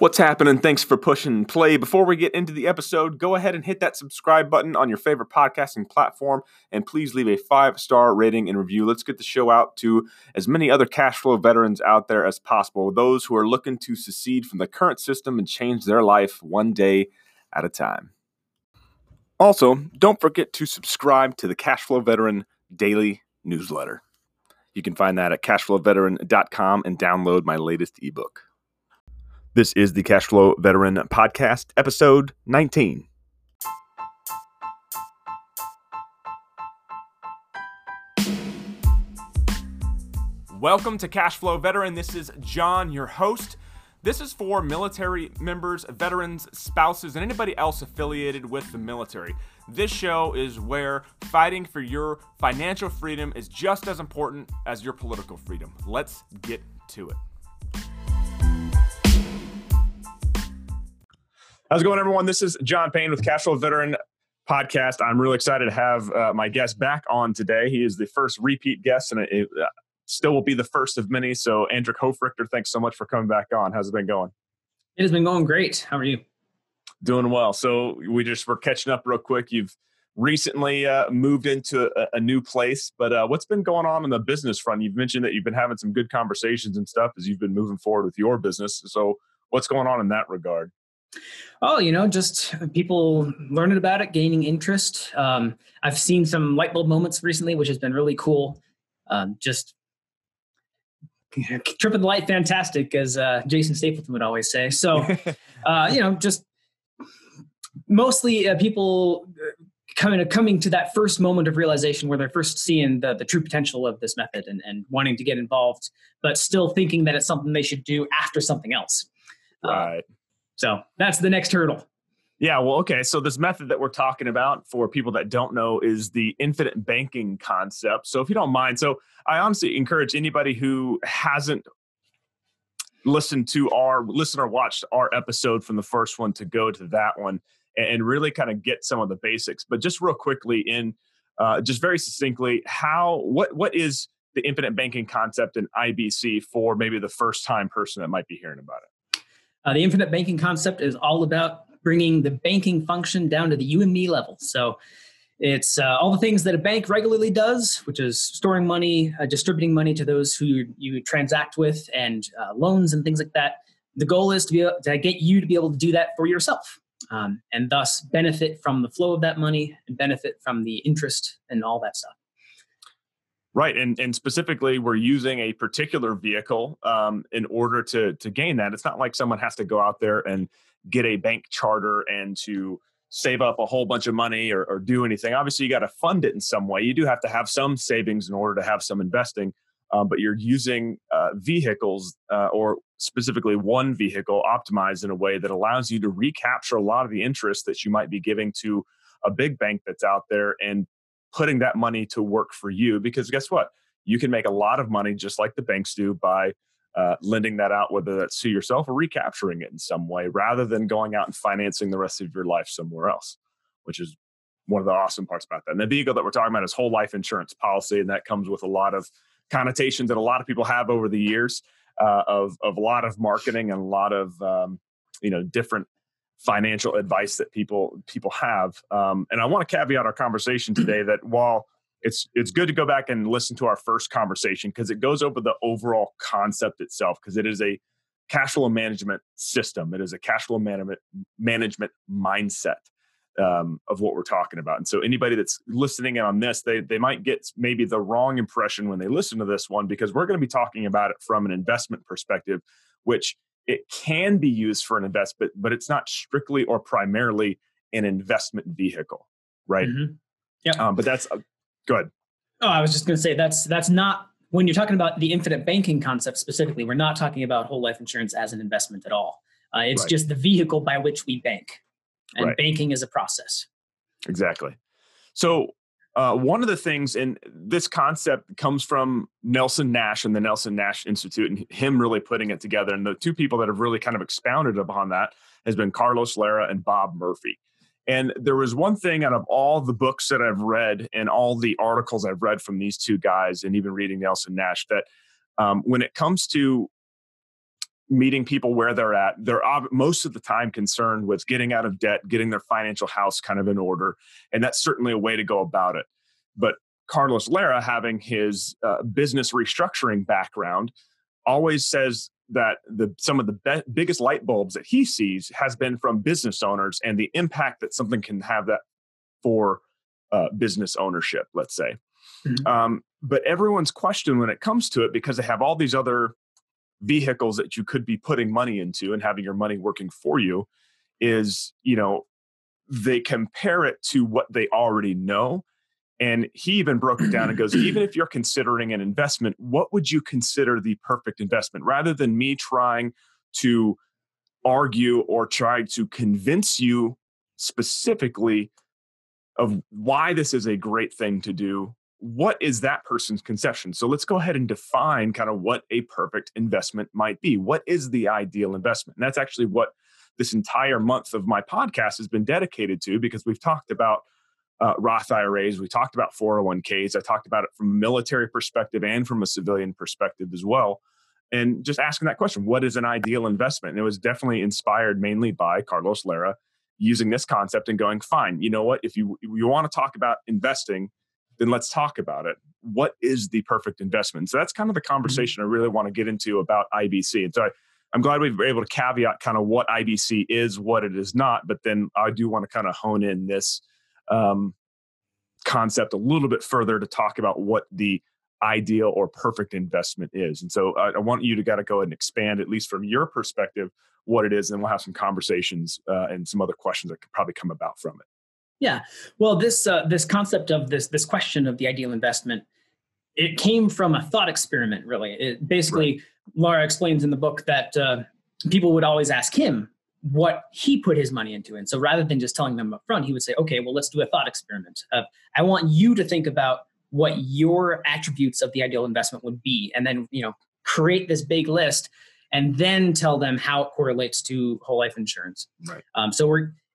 What's happening? Thanks for pushing play. Before we get into the episode, go ahead and hit that subscribe button on your favorite podcasting platform, and please leave a 5-star rating and review. Let's get the show out to as many other cash flow veterans out there as possible, those who are looking to secede from the current system and change their life one day at a time. Also, don't forget to subscribe to the Cashflow Veteran Daily Newsletter. You can find that at cashflowveteran.com and download my latest ebook. This is the Cashflow Veteran Podcast, episode 19. Welcome to Cashflow Veteran. This is John, your host. This is for military members, veterans, spouses, and anybody else affiliated with the military. This show is where fighting for your financial freedom is just as important as your political freedom. Let's get to it. How's it going, everyone? This is John Payne with Cashflow Veteran Podcast. I'm really excited to have my guest back on today. He is the first repeat guest, and it still will be the first of many. So, Andrik Hofrichter, thanks so much for coming back on. How's it been going? It has been going great. How are you? Doing well. So, we're catching up real quick. You've recently moved into a new place, but what's been going on the business front? You've mentioned that you've been having some good conversations and stuff as you've been moving forward with your business. So, what's going on in that regard? Oh, just people learning about it, gaining interest. I've seen some light bulb moments recently, which has been really cool. Just tripping the light, fantastic, as Jason Stapleton would always say. So, just mostly people coming to that first moment of realization where they're first seeing the true potential of this method and wanting to get involved, but still thinking that it's something they should do after something else. Right. So that's the next hurdle. Yeah. Well, okay. So this method that we're talking about, for people that don't know, is the infinite banking concept. So if you don't mind, so I honestly encourage anybody who hasn't listened to our listener, watched our episode from the first one, to go to that one and really kind of get some of the basics. But just real quickly, just very succinctly, what is the infinite banking concept in IBC for maybe the first time person that might be hearing about it? The infinite banking concept is all about bringing the banking function down to the you and me level. So it's all the things that a bank regularly does, which is storing money, distributing money to those who you transact with, and loans and things like that. The goal is to get you to be able to do that for yourself, and thus benefit from the flow of that money and benefit from the interest and all that stuff. Right. And specifically, we're using a particular vehicle in order to gain that. It's not like someone has to go out there and get a bank charter and to save up a whole bunch of money or do anything. Obviously, you got to fund it in some way. You do have to have some savings in order to have some investing, but you're using vehicles or specifically one vehicle optimized in a way that allows you to recapture a lot of the interest that you might be giving to a big bank that's out there and putting that money to work for you, because guess what? You can make a lot of money just like the banks do by lending that out, whether that's to yourself or recapturing it in some way, rather than going out and financing the rest of your life somewhere else, which is one of the awesome parts about that. And the vehicle that we're talking about is whole life insurance policy. And that comes with a lot of connotations that a lot of people have over the years of a lot of marketing and a lot of, different financial advice that people have. And I want to caveat our conversation today that while it's good to go back and listen to our first conversation, because it goes over the overall concept itself, because it is a cash flow management system. It is a cash flow management mindset of what we're talking about. And so anybody that's listening in on this, they might get maybe the wrong impression when they listen to this one, because we're going to be talking about it from an investment perspective, which it can be used for an investment, but it's not strictly or primarily an investment vehicle, right? Mm-hmm. Yeah. But that's go ahead. Oh, I was just going to say that's not when you're talking about the infinite banking concept specifically. We're not talking about whole life insurance as an investment at all. It's just the vehicle by which we bank, and banking is a process. Exactly. So. One of the things, and this concept comes from Nelson Nash and the Nelson Nash Institute, and him really putting it together. And the two people that have really kind of expounded upon that has been Carlos Lara and Bob Murphy. And there was one thing out of all the books that I've read and all the articles I've read from these two guys, and even reading Nelson Nash, that when it comes to meeting people where they're at. They're most of the time concerned with getting out of debt, getting their financial house kind of in order. And that's certainly a way to go about it. But Carlos Lara, having his business restructuring background, always says that some of the biggest light bulbs that he sees has been from business owners and the impact that something can have that for business ownership, let's say. Mm-hmm. But everyone's questioned when it comes to it because they have all these other vehicles that you could be putting money into and having your money working for you is, you know, they compare it to what they already know. And he even broke it down and goes, even if you're considering an investment, what would you consider the perfect investment? Rather than me trying to argue or try to convince you specifically of why this is a great thing to do, what is that person's conception? So let's go ahead and define kind of what a perfect investment might be. What is the ideal investment? And that's actually what this entire month of my podcast has been dedicated to, because we've talked about Roth IRAs. We talked about 401ks. I talked about it from a military perspective and from a civilian perspective as well. And just asking that question, what is an ideal investment? And it was definitely inspired mainly by Carlos Lara using this concept and going, fine, you know what? If you want to talk about investing, then let's talk about it. What is the perfect investment? So that's kind of the conversation I really want to get into about IBC. And so I'm glad we were able to caveat kind of what IBC is, what it is not, but then I do want to kind of hone in this concept a little bit further to talk about what the ideal or perfect investment is. And so I want you to go ahead and expand, at least from your perspective, what it is, and we'll have some conversations and some other questions that could probably come about from it. Yeah. Well, this concept of this question of the ideal investment, it came from a thought experiment, really. It basically, right. Lara explains in the book that people would always ask him what he put his money into. And so rather than just telling them up front, he would say, okay, well, let's do a thought experiment. I want you to think about what your attributes of the ideal investment would be, and then, you know, create this big list and then tell them how it correlates to whole life insurance. Right.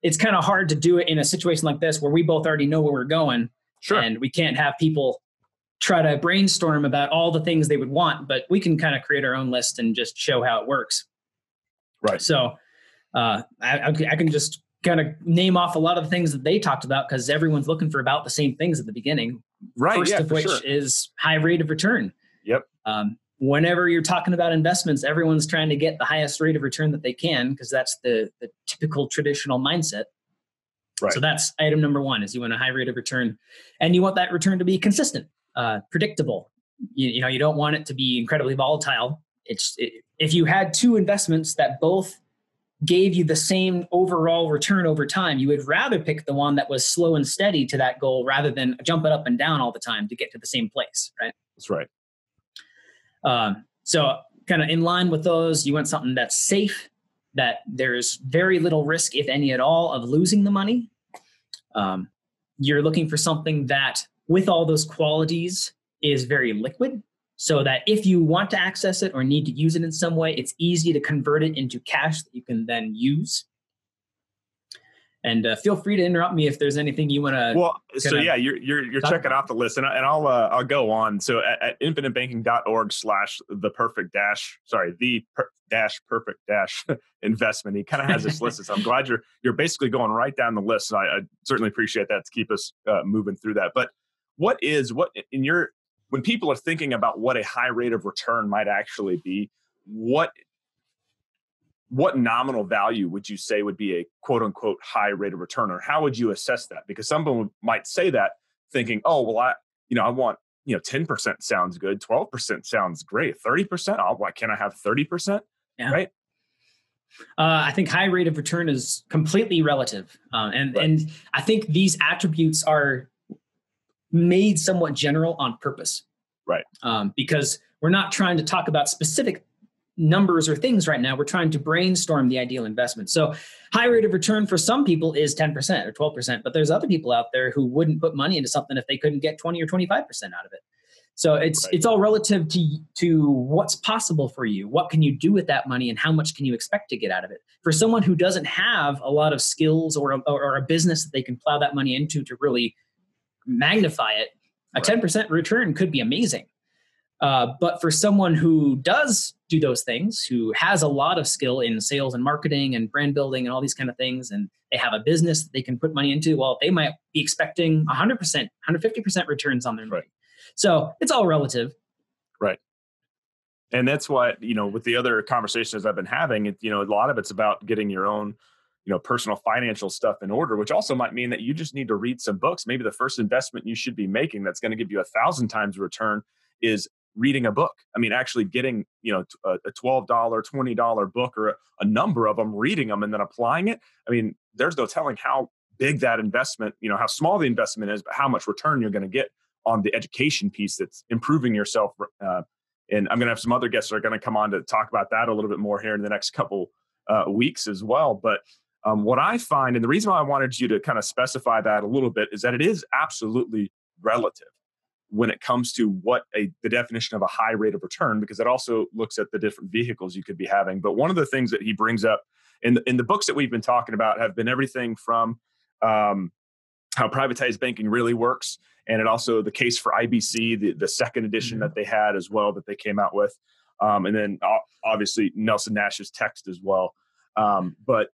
It's kind of hard to do it in a situation like this where we both already know where we're going. Sure. And we can't have people try to brainstorm about all the things they would want, but we can kind of create our own list and just show how it works. Right. So, I can just kind of name off a lot of the things that they talked about because everyone's looking for about the same things at the beginning. Right. First of which is high rate of return. Yep. Whenever you're talking about investments, everyone's trying to get the highest rate of return that they can because that's the typical traditional mindset. Right. So that's item number one is you want a high rate of return, and you want that return to be consistent, predictable. You know, you don't want it to be incredibly volatile. If you had two investments that both gave you the same overall return over time, you would rather pick the one that was slow and steady to that goal rather than jump it up and down all the time to get to the same place, right? That's right. So kind of in line with those, you want something that's safe, that there's very little risk, if any at all, of losing the money. You're looking for something that, with all those qualities, is very liquid, so that if you want to access it or need to use it in some way, it's easy to convert it into cash that you can then use. And feel free to interrupt me if there's anything you want to. Well, so yeah, you're checking off the list, and I'll go on. So at infinitebanking.org/the perfect dash investment, he kind of has this list. So I'm glad you're basically going right down the list. And I certainly appreciate that to keep us moving through that. But when people are thinking about what a high rate of return might actually be, what nominal value would you say would be a quote unquote high rate of return, or how would you assess that? Because someone might say that thinking, oh, well, I want, 10% sounds good. 12% sounds great. 30%. Oh, why can't I have 30%? Yeah. Right. I think high rate of return is completely relative. And I think these attributes are made somewhat general on purpose. Right. Because we're not trying to talk about specific numbers or things right now. We're trying to brainstorm the ideal investment. So high rate of return for some people is 10% or 12%, but there's other people out there who wouldn't put money into something if they couldn't get 20 or 25% out of it. So it's all relative to what's possible for you. What can you do with that money, and how much can you expect to get out of it? For someone who doesn't have a lot of skills or a business that they can plow that money into to really magnify it, a 10% return could be amazing. But for someone who does do those things, who has a lot of skill in sales and marketing and brand building and all these kind of things, and they have a business that they can put money into, well, they might be expecting 100%, 150% returns on their money. Right. So it's all relative. Right. And that's why, you know, with the other conversations I've been having, it, you know, a lot of it's about getting your own, you know, personal financial stuff in order, which also might mean that you just need to read some books. Maybe the first investment you should be making that's going to give you 1,000 times return is reading a book. I mean, actually getting, you know, a $12, $20 book or a number of them, reading them and then applying it. I mean, there's no telling how big that investment, you know, how small the investment is, but how much return you're going to get on the education piece that's improving yourself. And I'm going to have some other guests that are going to come on to talk about that a little bit more here in the next couple weeks as well. But what I find, and the reason why I wanted you to kind of specify that a little bit, is that it is absolutely relative when it comes to what the definition of a high rate of return, because it also looks at the different vehicles you could be having. But one of the things that he brings up in the books that we've been talking about have been everything from How Privatized Banking Really Works, and it also The Case for IBC, the second edition that they had as well, that they came out with. And then obviously Nelson Nash's text as well. But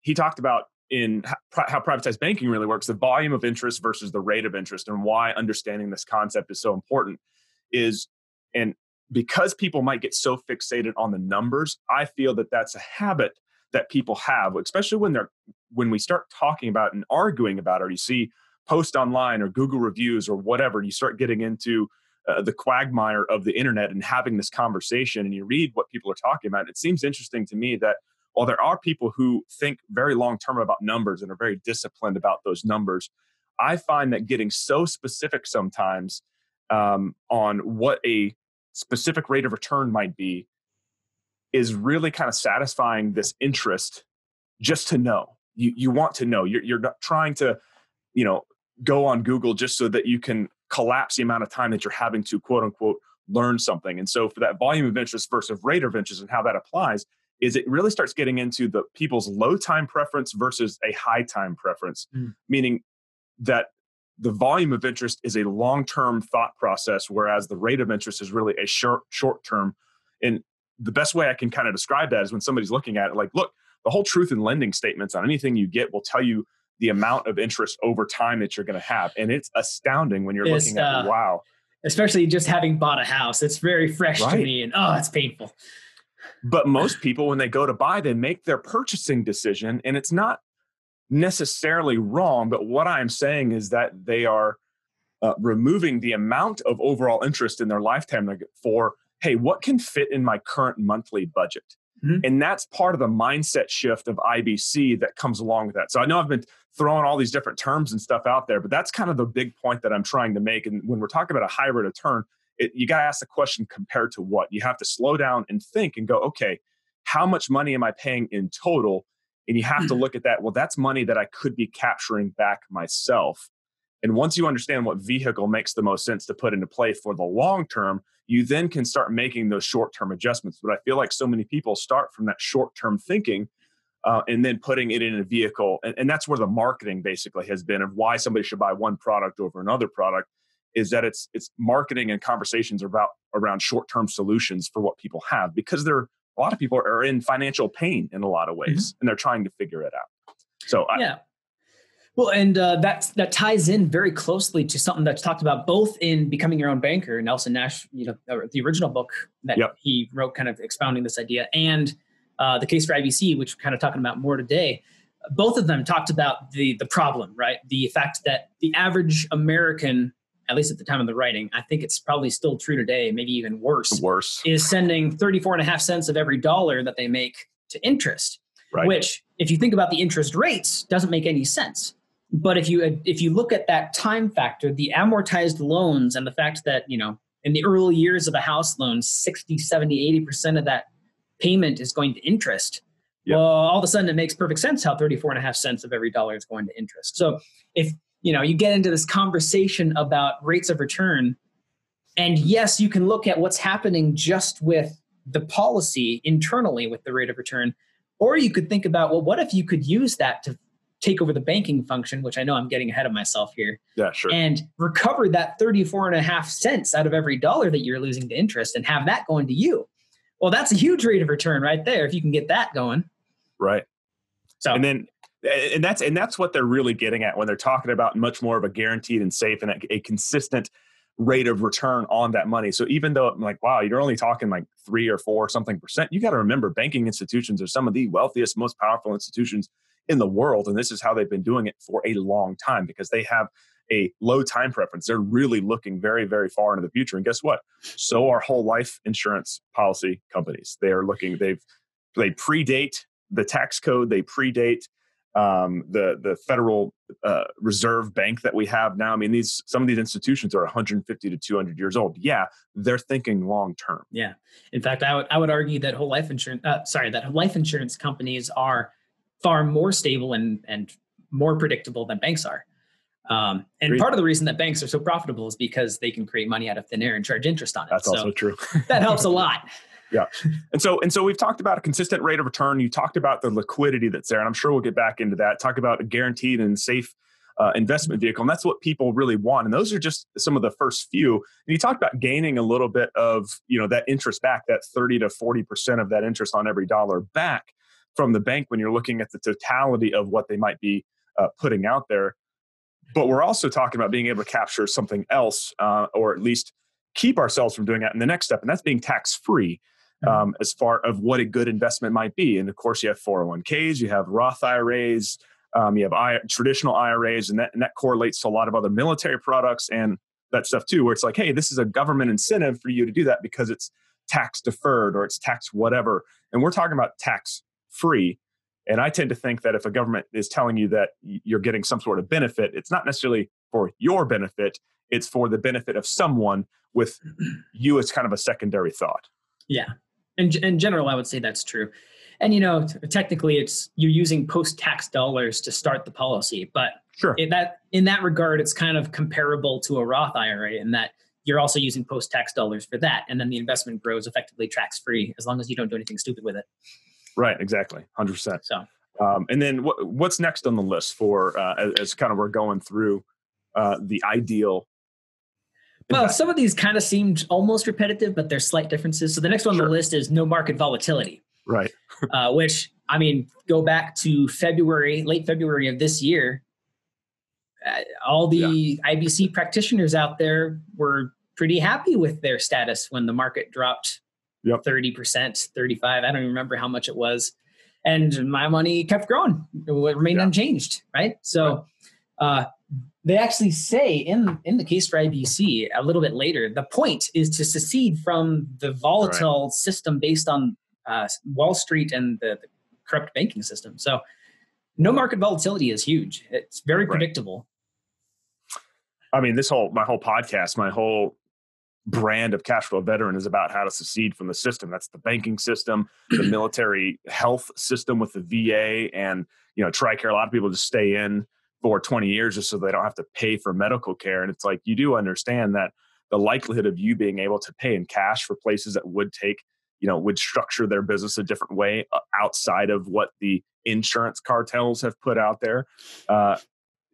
he talked about in How Privatized Banking Really Works, the volume of interest versus the rate of interest, and why understanding this concept is so important is, and because people might get so fixated on the numbers, I feel that that's a habit that people have, especially when we start talking about and arguing about, or you see posts online or Google reviews or whatever, and you start getting into the quagmire of the internet and having this conversation, and you read what people are talking about. It seems interesting to me that while there are people who think very long-term about numbers and are very disciplined about those numbers, I find that getting so specific sometimes on what a specific rate of return might be is really kind of satisfying this interest just to know. You want to know. You're not trying to, you know, go on Google just so that you can collapse the amount of time that you're having to, quote unquote, learn something. And so for that volume of interest versus rate of interest and how that applies is it really starts getting into the people's low time preference versus a high time preference, meaning that the volume of interest is a long-term thought process, whereas the rate of interest is really a short-term. And the best way I can kind of describe that is when somebody's looking at it, like, look, the whole truth in lending statements on anything you get will tell you the amount of interest over time that you're going to have. And it's astounding when you're looking at it, wow. Especially just having bought a house. It's very fresh to me, and it's painful. But most people, when they go to buy, they make their purchasing decision, and it's not necessarily wrong. But what I'm saying is that they are removing the amount of overall interest in their lifetime for, hey, what can fit in my current monthly budget? Mm-hmm. And that's part of the mindset shift of IBC that comes along with that. So I know I've been throwing all these different terms and stuff out there, but that's kind of the big point that I'm trying to make. And when we're talking about a high rate of return, you got to ask the question, compared to what? You have to slow down and think and go, okay, how much money am I paying in total? And you have to look at that. Well, that's money that I could be capturing back myself. And once you understand what vehicle makes the most sense to put into play for the long term, you then can start making those short-term adjustments. But I feel like so many people start from that short-term thinking and then putting it in a vehicle. And that's where the marketing basically has been of why somebody should buy one product over another product, is that it's marketing and conversations around short-term solutions for what people have, because a lot of people are in financial pain in a lot of ways, and they're trying to figure it out. So yeah. Well, and that ties in very closely to something that's talked about both in Becoming Your Own Banker, Nelson Nash, you know, the original book that he wrote kind of expounding this idea, and The Case for IBC, which we're kind of talking about more today. Both of them talked about the problem, right? The fact that the average American, at least at the time of the writing, I think it's probably still true today, maybe even worse, is sending 34.5 cents of every dollar that they make to interest, which, if you think about the interest rates, doesn't make any sense. But if you look at that time factor, the amortized loans, and the fact that, you know, in the early years of a house loan, 60, 70, 80% of that payment is going to interest. Well, all of a sudden it makes perfect sense how 34.5 cents of every dollar is going to interest. So if, you know, you get into this conversation about rates of return, and yes, you can look at what's happening just with the policy internally with the rate of return, or you could think about, well, what if you could use that to take over the banking function, which I know I'm getting ahead of myself here. Yeah, sure. And recover that 34.5 cents out of every dollar that you're losing to interest and have that going to you. Well, that's a huge rate of return right there if you can get that going. Right. So and that's what they're really getting at when they're talking about much more of a guaranteed and safe and a consistent rate of return on that money. So even though I'm like, wow, you're only talking like 3 or 4% something, you got to remember banking institutions are some of the wealthiest, most powerful institutions in the world. And this is how they've been doing it for a long time because they have a low time preference. They're really looking very, very far into the future. And guess what? So are whole life insurance policy companies. They are looking, they predate the tax code, they predate the Federal Reserve Bank that we have now. I mean, some of these institutions are 150 to 200 years old. Yeah, they're thinking long term. Yeah. In fact, I would argue that life insurance companies are far more stable and more predictable than banks are. And part of the reason that banks are so profitable is because they can create money out of thin air and charge interest on it. That's also true. That helps a lot. Yeah. And so we've talked about a consistent rate of return. You talked about the liquidity that's there, and I'm sure we'll get back into that. Talk about a guaranteed and safe investment vehicle. And that's what people really want. And those are just some of the first few. And you talked about gaining a little bit of, that interest back, that 30 to 40% of that interest on every dollar back from the bank when you're looking at the totality of what they might be putting out there. But we're also talking about being able to capture something else, or at least keep ourselves from doing that in the next step. And that's being tax-free. As far as what a good investment might be. And of course, you have 401ks, you have Roth IRAs, you have traditional IRAs, and that correlates to a lot of other military products and that stuff too, where it's like, hey, this is a government incentive for you to do that because it's tax deferred or it's tax whatever. And we're talking about tax free. And I tend to think that if a government is telling you that you're getting some sort of benefit, it's not necessarily for your benefit. It's for the benefit of someone, with you as kind of a secondary thought. Yeah. In general, I would say that's true. And, technically you're using post-tax dollars to start the policy, but sure. in that regard, it's kind of comparable to a Roth IRA in that you're also using post-tax dollars for that. And then the investment grows effectively tax-free as long as you don't do anything stupid with it. Right. Exactly. 100%. So, and then what's next on the list for, as kind of we're going through, the ideal. Well, some of these kind of seemed almost repetitive, but there's slight differences. So the next one on the list is no market volatility. Right. Which, I mean, go back to late February of this year, all the IBC practitioners out there were pretty happy with their status when the market dropped 30%, 35. I don't even remember how much it was. And my money kept growing. It remained unchanged. Right. So, they actually say in the case for IBC a little bit later, the point is to secede from the volatile system based on Wall Street and the corrupt banking system. So no market volatility is huge. It's very predictable. I mean, my whole podcast, my whole brand of Cashflow Veteran is about how to secede from the system. That's the banking system, the military health system with the VA and, TRICARE. A lot of people just stay in for 20 years just so they don't have to pay for medical care. And it's like, you do understand that the likelihood of you being able to pay in cash for places that would take, would structure their business a different way outside of what the insurance cartels have put out there.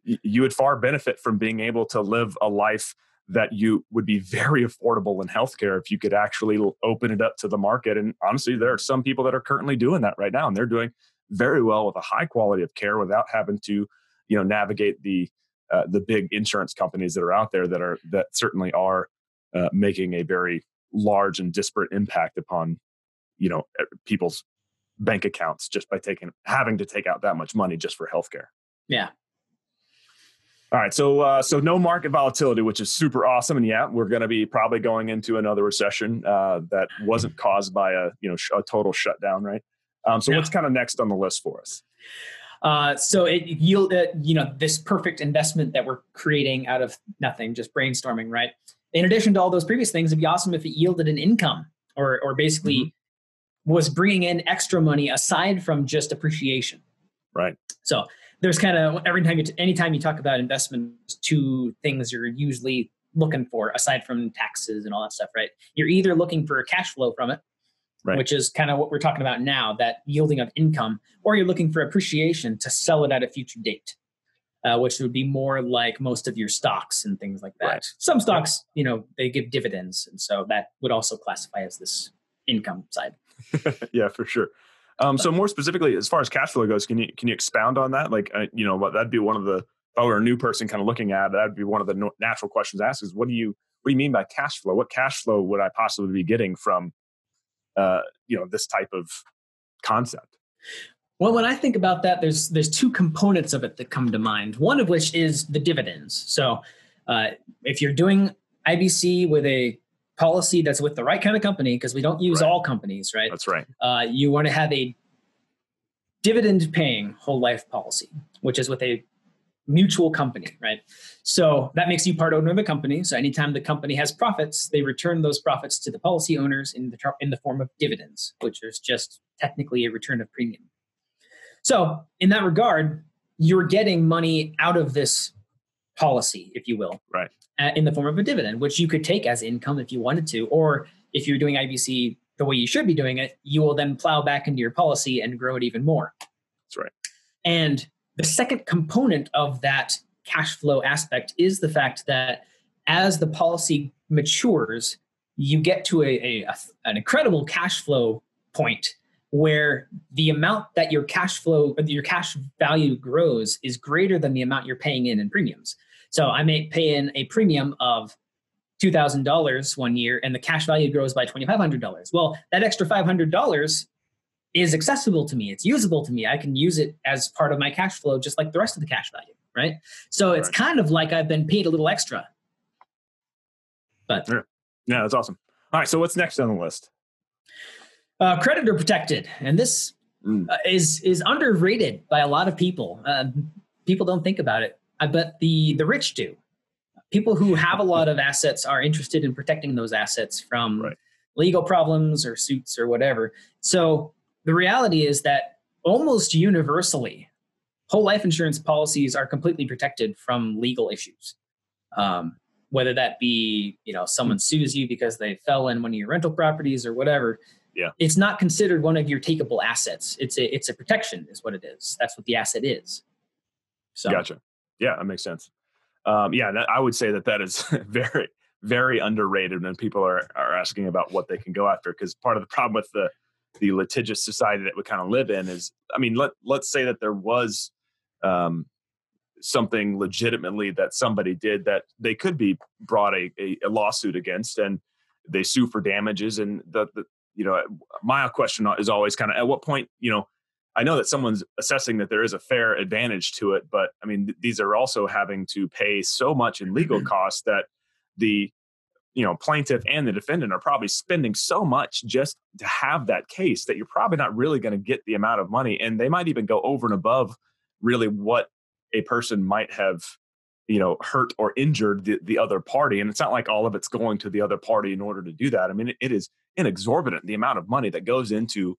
You would far benefit from being able to live a life that you would be very affordable in healthcare if you could actually open it up to the market. And honestly, there are some people that are currently doing that right now, and they're doing very well with a high quality of care without having to navigate the big insurance companies that are out there that certainly are making a very large and disparate impact upon, people's bank accounts just by having to take out that much money just for healthcare. Yeah. All right. So no market volatility, which is super awesome. And yeah, we're going to be probably going into another recession that wasn't caused by a total shutdown. Right. What's kind of next on the list for us? So it yielded, this perfect investment that we're creating out of nothing, just brainstorming, right? In addition to all those previous things, it'd be awesome if it yielded an income or basically was bringing in extra money aside from just appreciation. Right. So there's kind of anytime you talk about investments, two things you're usually looking for aside from taxes and all that stuff, right? You're either looking for cash flow from it, right, which is kind of what we're talking about now, that yielding of income, or you're looking for appreciation to sell it at a future date, which would be more like most of your stocks and things like that. Right. Some stocks, you know, they give dividends. And so that would also classify as this income side. Yeah, for sure. So more specifically, as far as cash flow goes, can you expound on that? Like, you know, that'd be one of the, if I were a new person kind of looking at it, that'd be one of the natural questions asked is, what do you mean by cash flow? What cash flow would I possibly be getting from, you know, this type of concept? Well, when I think about that, there's two components of it that come to mind. One of which is the dividends. So if you're doing IBC with a policy that's with the right kind of company, because we don't use all companies, right? That's right. You want to have a dividend paying whole life policy, which is with a mutual company, right? So that makes you part owner of the company. So anytime the company has profits, they return those profits to the policy owners in the form of dividends, which is just technically a return of premium. So in that regard, you're getting money out of this policy, if you will, right, in the form of a dividend, which you could take as income if you wanted to, or if you're doing IBC the way you should be doing it, you will then plow back into your policy and grow it even more. That's right. And the second component of that cash flow aspect is the fact that as the policy matures, you get to an incredible cash flow point where the amount that your cash value grows is greater than the amount you're paying in premiums. So I may pay in a premium of $2,000 one year and the cash value grows by $2,500. Well, that extra $500 is accessible to me. It's usable to me. I can use it as part of my cash flow, just like the rest of the cash value, right? So it's kind of like I've been paid a little extra. But yeah, that's awesome. All right, so what's next on the list? Creditor protected, and this is underrated by a lot of people. People don't think about it, but the rich do. People who have a lot of assets are interested in protecting those assets from legal problems or suits or whatever. So the reality is that almost universally, whole life insurance policies are completely protected from legal issues. Whether that be, you know, someone sues you because they fell in one of your rental properties or whatever. Yeah. It's not considered one of your takeable assets. It's a protection is what it is. That's what the asset is. So. Gotcha. Yeah, that makes sense. I would say that is very, very underrated when people are asking about what they can go after. Because part of the problem with the litigious society that we kind of live in is, I mean, let's say that there was something legitimately that somebody did that they could be brought a lawsuit against, and they sue for damages, and the you know, my question is always kind of at what point, you know, I know that someone's assessing that there is a fair advantage to it, but I mean, these are also having to pay so much in legal costs that the, you know, plaintiff and the defendant are probably spending so much just to have that case that you're probably not really going to get the amount of money. And they might even go over and above really what a person might have, you know, hurt or injured the other party. And it's not like all of it's going to the other party in order to do that. I mean, it is inexorbitant, the amount of money that goes into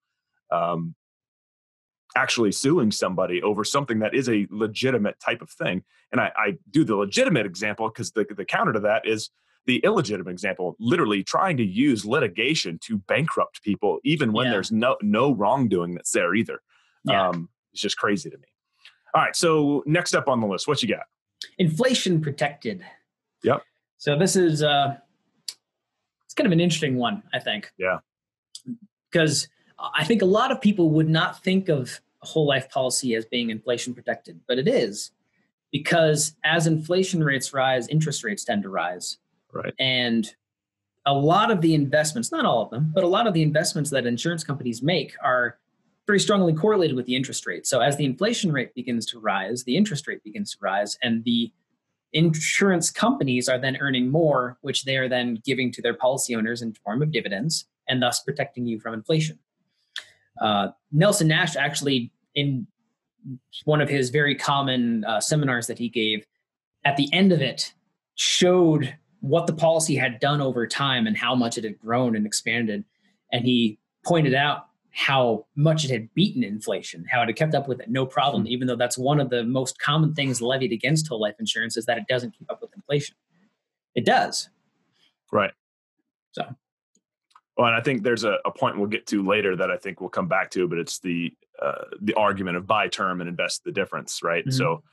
actually suing somebody over something that is a legitimate type of thing. And I do the legitimate example because the counter to that is the illegitimate example, literally trying to use litigation to bankrupt people, even when there's no wrongdoing that's there either. Yeah. It's just crazy to me. All right, so next up on the list, what you got? Inflation protected. Yep. So this is it's kind of an interesting one, I think. Yeah. Because I think a lot of people would not think of a whole life policy as being inflation protected, but it is, because as inflation rates rise, interest rates tend to rise. Right. And a lot of the investments, not all of them, but a lot of the investments that insurance companies make are very strongly correlated with the interest rate. So as the inflation rate begins to rise, the interest rate begins to rise, and the insurance companies are then earning more, which they are then giving to their policy owners in the form of dividends, and thus protecting you from inflation. Nelson Nash actually, in one of his very common seminars that he gave, at the end of it, showed what the policy had done over time and how much it had grown and expanded. And he pointed out how much it had beaten inflation, how it had kept up with it, no problem, even though that's one of the most common things levied against whole life insurance is that it doesn't keep up with inflation. It does. Right. So. Well, and I think there's a point we'll get to later that I think we'll come back to, but it's the argument of buy term and invest the difference, right? Mm-hmm. So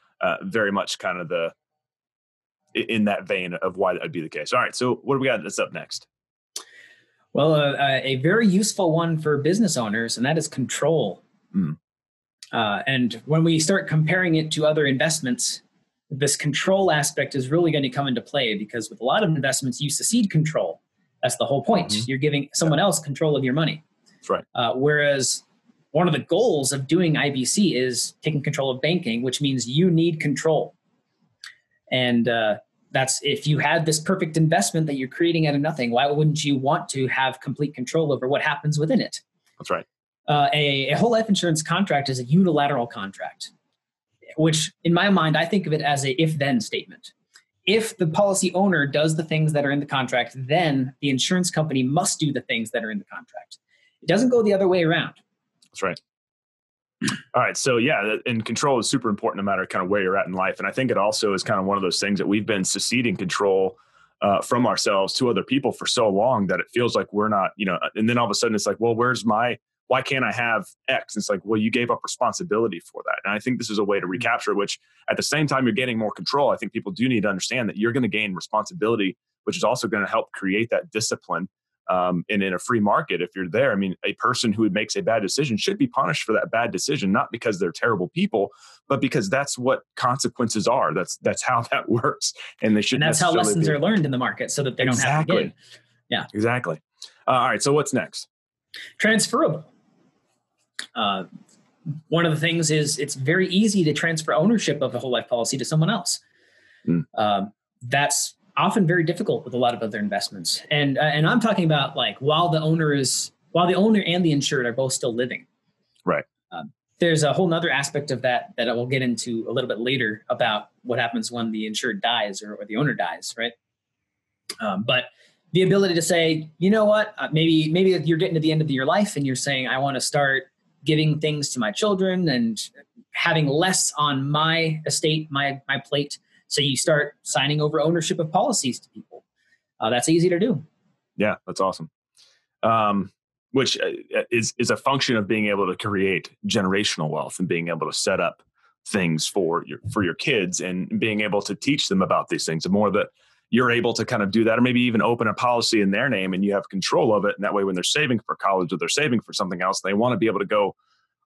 very much kind of in that vein of why that would be the case. All right, so what do we got that's up next? Well, a very useful one for business owners, and that is control. Mm. And when we start comparing it to other investments, this control aspect is really going to come into play, because with a lot of investments, you cede control. That's the whole point. Mm-hmm. You're giving someone else control of your money. That's right. Whereas one of the goals of doing IBC is taking control of banking, which means you need control. And that's, if you had this perfect investment that you're creating out of nothing, why wouldn't you want to have complete control over what happens within it? That's right. A whole life insurance contract is a unilateral contract, which in my mind, I think of it as a if-then statement. If the policy owner does the things that are in the contract, then the insurance company must do the things that are in the contract. It doesn't go the other way around. That's right. All right. So yeah, and control is super important no matter kind of where you're at in life. And I think it also is kind of one of those things that we've been seceding control from ourselves to other people for so long that it feels like we're not, you know, and then all of a sudden it's like, well, why can't I have X? And it's like, well, you gave up responsibility for that. And I think this is a way to recapture it, which at the same time, you're getting more control. I think people do need to understand that you're going to gain responsibility, which is also going to help create that discipline. And in a free market, if you're there, I mean, a person who makes a bad decision should be punished for that bad decision, not because they're terrible people, but because that's what consequences are. That's how that works. And they should. And that's how lessons are learned in the market so that they don't have to get it. Yeah, exactly. All right. So what's next? Transferable. One of the things is it's very easy to transfer ownership of a whole life policy to someone else. Mm. That's often very difficult with a lot of other investments. And I'm talking about like while the owner and the insured are both still living. Right. There's a whole nother aspect of that I will get into a little bit later about what happens when the insured dies or the owner dies. Right. But the ability to say, you know what, maybe you're getting to the end of your life and you're saying, I want to start giving things to my children and having less on my estate, my plate. So you start signing over ownership of policies to people. That's easy to do. Yeah, that's awesome. Which is a function of being able to create generational wealth and being able to set up things for your kids and being able to teach them about these things. The more that you're able to kind of do that, or maybe even open a policy in their name and you have control of it. And that way, when they're saving for college or they're saving for something else, they want to be able to go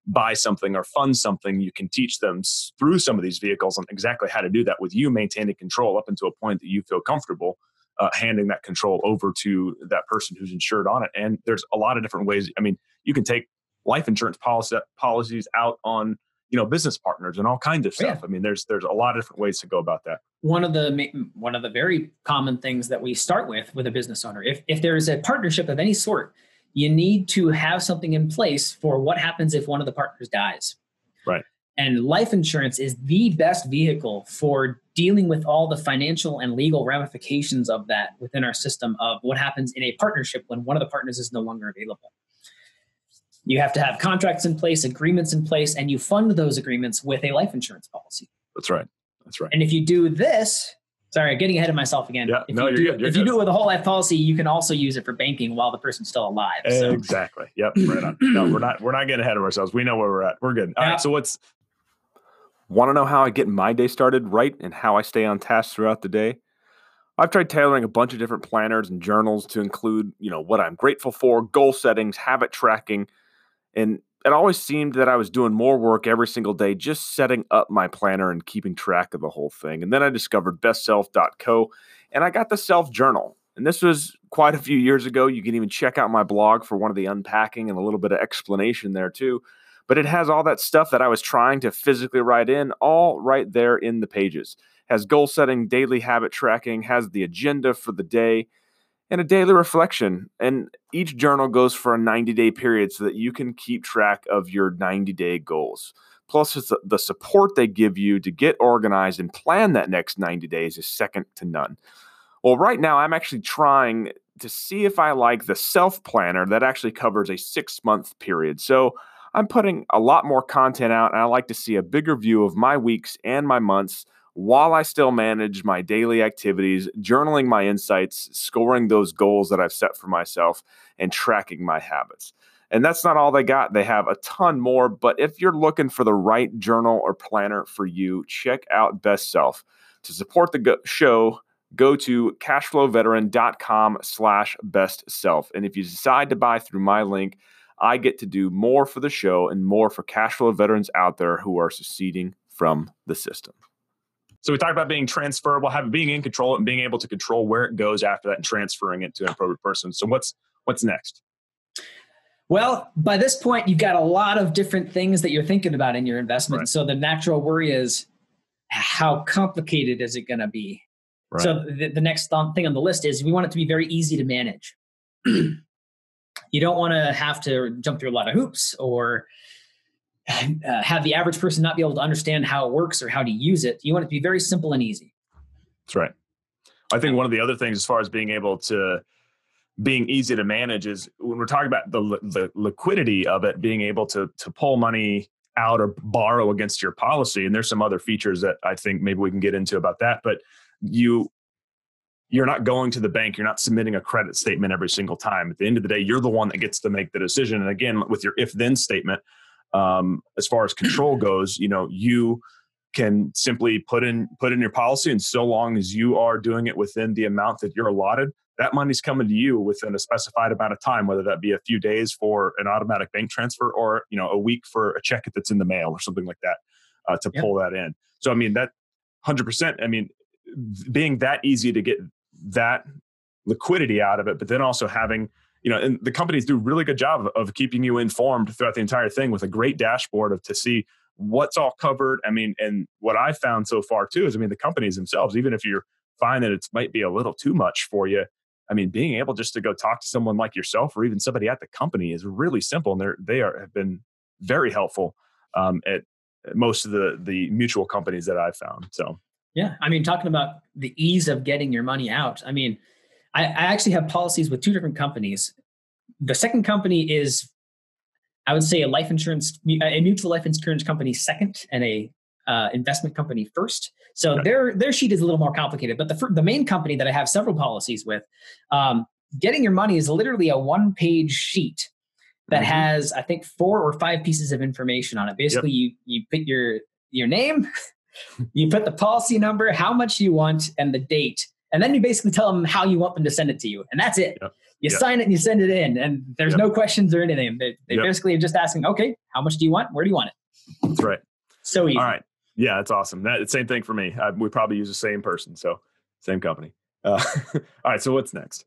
buy something or fund something. You can teach them through some of these vehicles on exactly how to do that with you maintaining control up until a point that you feel comfortable handing that control over to that person who's insured on it. And there's a lot of different ways. I mean, you can take life insurance policies out on, you know, business partners and all kinds of stuff. Yeah. I mean, there's a lot of different ways to go about that. One of the very common things that we start with a business owner, if there is a partnership of any sort, you need to have something in place for what happens if one of the partners dies. Right. And life insurance is the best vehicle for dealing with all the financial and legal ramifications of that within our system of what happens in a partnership when one of the partners is no longer available. You have to have contracts in place, agreements in place, and you fund those agreements with a life insurance policy. That's right. That's right. And if you do this, sorry, I'm getting ahead of myself again. Yeah, if you do it with a whole life policy, you can also use it for banking while the person's still alive. So. Exactly. Yep. Right on. No, we're not getting ahead of ourselves. We know where we're at. We're good. All right. So want to know how I get my day started right and how I stay on task throughout the day? I've tried tailoring a bunch of different planners and journals to include, you know, what I'm grateful for, goal settings, habit tracking. And it always seemed that I was doing more work every single day, just setting up my planner and keeping track of the whole thing. And then I discovered bestself.co and I got the self journal. And this was quite a few years ago. You can even check out my blog for one of the unpacking and a little bit of explanation there too. But it has all that stuff that I was trying to physically write in, all right there in the pages. It has goal setting, daily habit tracking, has the agenda for the day, and a daily reflection. And each journal goes for a 90-day period so that you can keep track of your 90-day goals. Plus, the support they give you to get organized and plan that next 90 days is second to none. Well, right now, I'm actually trying to see if I like the self planner that actually covers a 6-month period. So I'm putting a lot more content out, and I like to see a bigger view of my weeks and my months while I still manage my daily activities, journaling my insights, scoring those goals that I've set for myself, and tracking my habits. And that's not all they got. They have a ton more, but if you're looking for the right journal or planner for you, check out Best Self. To support the show, go to cashflowveteran.com/bestself. And if you decide to buy through my link, I get to do more for the show and more for cashflow veterans out there who are seceding from the system. So we talked about being transferable, being in control, and being able to control where it goes after that and transferring it to an appropriate person. So what's next? Well, by this point, you've got a lot of different things that you're thinking about in your investment. Right. So the natural worry is, how complicated is it going to be? Right. So the next thing on the list is we want it to be very easy to manage. You don't want to have to jump through a lot of hoops or have the average person not be able to understand how it works or how to use it. You want it to be very simple and easy. That's right. I think one of the other things as far as being easy to manage is when we're talking about the liquidity of it, being able to pull money out or borrow against your policy. And there's some other features that I think maybe we can get into about that. But you're not going to the bank. You're not submitting a credit statement every single time. At the end of the day, you're the one that gets to make the decision. And again, with your if-then statement, as far as control goes, you can simply put in your policy. And so long as you are doing it within the amount that you're allotted, that money's coming to you within a specified amount of time, whether that be a few days for an automatic bank transfer or, a week for a check that's in the mail or something like that, to pull that in. So, that 100%, being that easy to get that liquidity out of it, but then also having, and the companies do a really good job of keeping you informed throughout the entire thing with a great dashboard to see what's all covered. And what I found so far too is, the companies themselves, even if you find that it might be a little too much for you, being able just to go talk to someone like yourself or even somebody at the company is really simple. And they have been very helpful at most of the mutual companies that I've found. So. Yeah. Talking about the ease of getting your money out. I actually have policies with two different companies. The second company is, I would say, a mutual life insurance company second and a investment company first. So okay. Their sheet is a little more complicated, but the main company that I have several policies with, getting your money is literally a one-page sheet that has, I think, 4 or 5 pieces of information on it. Basically, you put your name, you put the policy number, how much you want, and the date. And then you basically tell them how you want them to send it to you. And that's it. Yep. You sign it and you send it in. And there's no questions or anything. They basically are just asking, okay, how much do you want? Where do you want it? That's right. So easy. All right. Yeah, that's awesome. Same thing for me. We probably use the same person. So same company. All right. So what's next?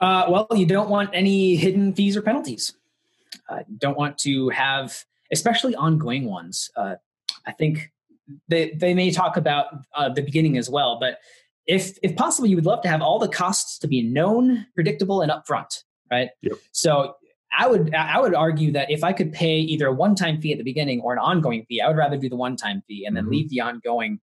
Well, you don't want any hidden fees or penalties. You don't want to have, especially ongoing ones. I think they may talk about the beginning as well, but if possible, you would love to have all the costs to be known, predictable, and upfront, right? Yep. So I would argue that if I could pay either a one-time fee at the beginning or an ongoing fee, I would rather do the one-time fee and then leave the ongoing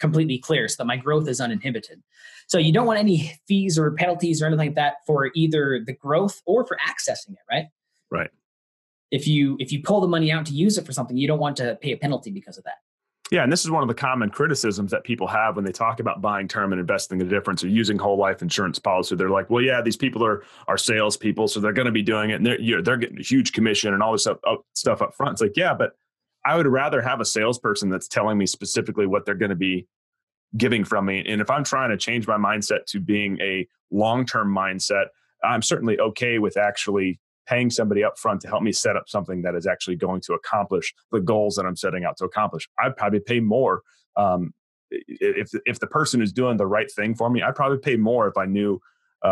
completely clear so that my growth is uninhibited. So you don't want any fees or penalties or anything like that for either the growth or for accessing it, right? Right. If you pull the money out to use it for something, you don't want to pay a penalty because of that. Yeah, and this is one of the common criticisms that people have when they talk about buying term and investing the difference or using whole life insurance policy. They're like, well, yeah, these people are salespeople, so they're going to be doing it, and they're getting a huge commission and all this stuff up front. It's like, yeah, but I would rather have a salesperson that's telling me specifically what they're going to be giving from me. And if I'm trying to change my mindset to being a long-term mindset, I'm certainly okay with actually paying somebody up front to help me set up something that is actually going to accomplish the goals that I'm setting out to accomplish. I'd probably pay more. If the person is doing the right thing for me, I'd probably pay more if I knew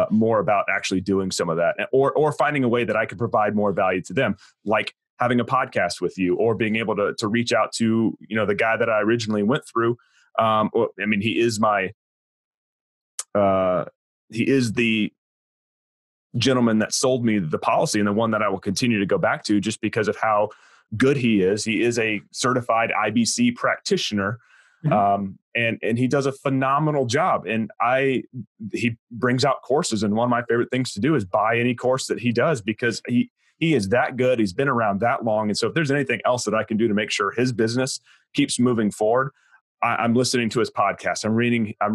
more about actually doing some of that or finding a way that I could provide more value to them, like having a podcast with you or being able to reach out to, the guy that I originally went through. He is the gentleman that sold me the policy and the one that I will continue to go back to just because of how good he is. He is a certified IBC practitioner, and he does a phenomenal job. And he brings out courses, and one of my favorite things to do is buy any course that he does because he is that good. He's been around that long. And so if there's anything else that I can do to make sure his business keeps moving forward, I'm listening to his podcast. I'm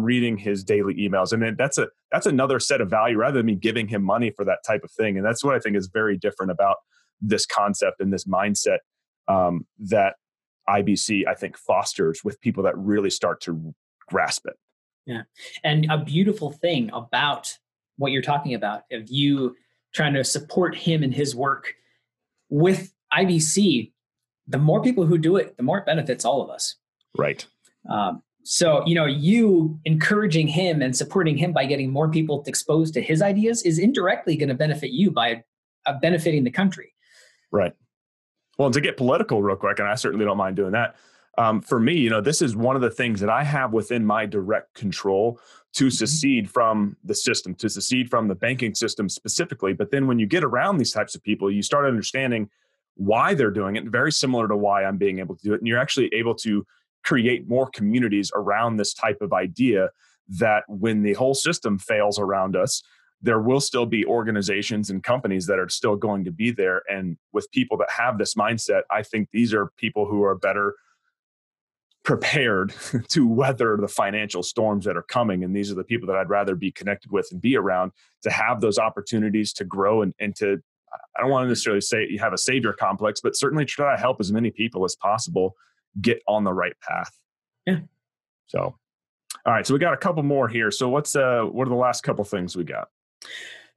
reading his daily emails. I mean, that's another set of value rather than me giving him money for that type of thing. And that's what I think is very different about this concept and this mindset that IBC, I think, fosters with people that really start to grasp it. Yeah. And a beautiful thing about what you're talking about, of you trying to support him in his work with IBC, the more people who do it, the more it benefits all of us. Right. So, you know, you encouraging him and supporting him by getting more people exposed to his ideas is indirectly going to benefit you by benefiting the country. Right. Well, to get political real quick, and I certainly don't mind doing that. For me, you know, this is one of the things that I have within my direct control to secede from the system, to secede from the banking system specifically. But then when you get around these types of people, you start understanding why they're doing it, very similar to why I'm being able to do it. And you're actually able to create more communities around this type of idea that when the whole system fails around us, there will still be organizations and companies that are still going to be there. And with people that have this mindset, I think these are people who are better prepared to weather the financial storms that are coming. And these are the people that I'd rather be connected with and be around to have those opportunities to grow and to, I don't want to necessarily say you have a savior complex, but certainly try to help as many people as possible get on the right path. Yeah. So, all right. So we got a couple more here. So what's, what are the last couple things we got?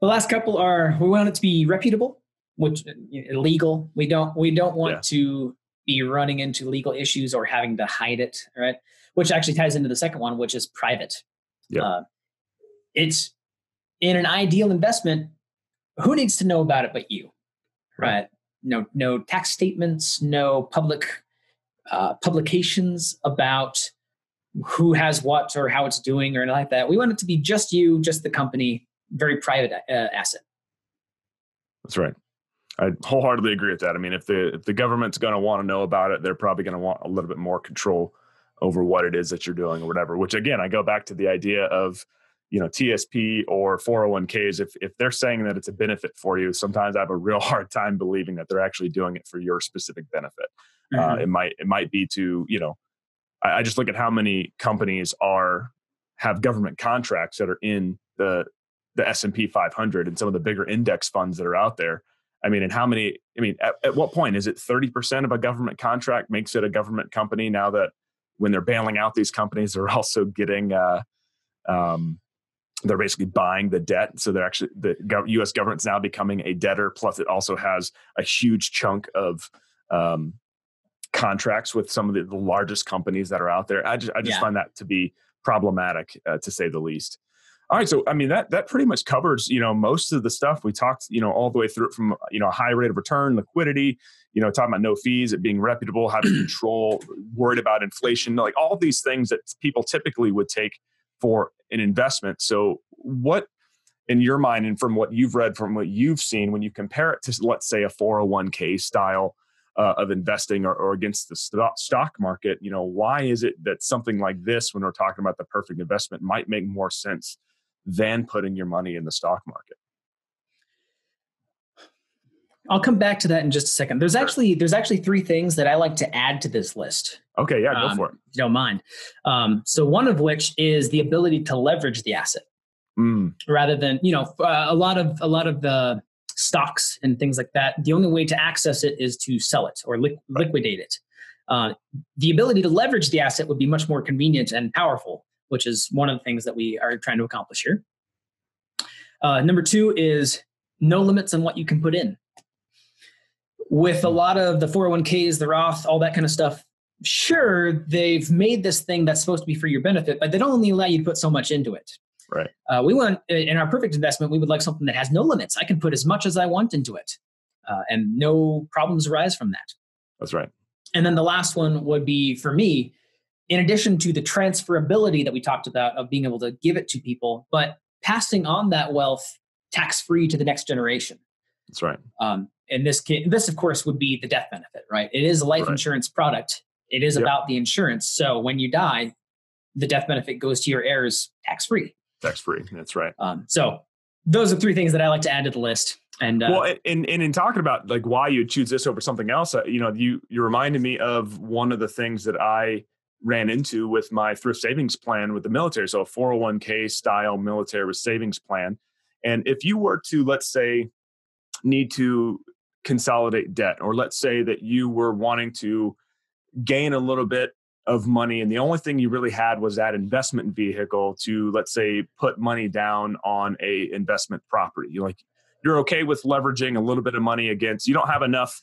The last couple are, we want it to be reputable, which legal. We don't want to be running into legal issues or having to hide it. Right. Which actually ties into the second one, which is private. Yeah. It's in an ideal investment. Who needs to know about it but you, right? No tax statements, no public publications about who has what or how it's doing or anything like that. We want it to be just you, just the company, very private asset. That's right. I wholeheartedly agree with that. I mean, if the government's going to want to know about it, they're probably going to want a little bit more control over what it is that you're doing or whatever, which again, I go back to the idea of, you know, TSP or 401ks, if they're saying that it's a benefit for you, sometimes I have a real hard time believing that they're actually doing it for your specific benefit. Mm-hmm. It might be to, you know, I just look at how many companies have government contracts that are in the S&P 500 and some of the bigger index funds that are out there. I mean, and how many, I mean, at what point is it 30% of a government contract makes it a government company now that when they're bailing out these companies, they're also getting, they're basically buying the debt. So they're actually, the U.S. government's now becoming a debtor. Plus it also has a huge chunk of contracts with some of the largest companies that are out there. I just find that to be problematic to say the least. All right. So, I mean, that pretty much covers, you know, most of the stuff we talked, you know, all the way through it from, you know, a high rate of return, liquidity, you know, talking about no fees, it being reputable, having control, worried about inflation, like all these things that people typically would take for an investment. So what in your mind and from what you've read, from what you've seen, when you compare it to, let's say, a 401k style of investing or against the stock market, you know, why is it that something like this, when we're talking about the perfect investment, might make more sense than putting your money in the stock market? I'll come back to that in just a second. There's actually three things that I like to add to this list. Okay, yeah, go for it. If you don't mind. So one of which is the ability to leverage the asset, rather than, you know, a lot of the stocks and things like that. The only way to access it is to sell it or liquidate it. The ability to leverage the asset would be much more convenient and powerful, which is one of the things that we are trying to accomplish here. Number two is no limits on what you can put in. With a lot of the 401ks, the Roth, all that kind of stuff, sure, they've made this thing that's supposed to be for your benefit, but they don't only allow you to put so much into it. Right. We want, in our perfect investment, we would like something that has no limits. I can put as much as I want into it, and no problems arise from that. That's right. And then the last one would be, for me, in addition to the transferability that we talked about of being able to give it to people, but passing on that wealth tax-free to the next generation. That's right. In this case, this of course would be the death benefit, right? It is a life insurance product. It is about the insurance. So when you die, the death benefit goes to your heirs tax-free. Tax-free. That's right. So those are three things that I like to add to the list. And well, and in talking about like why you choose this over something else, you know, you reminded me of one of the things that I ran into with my thrift savings plan with the military. So a 401k style military savings plan. And if you were to, let's say, need to consolidate debt, or let's say that you were wanting to gain a little bit of money and the only thing you really had was that investment vehicle to, let's say, put money down on a investment property. You're okay with leveraging a little bit of money against, you don't have enough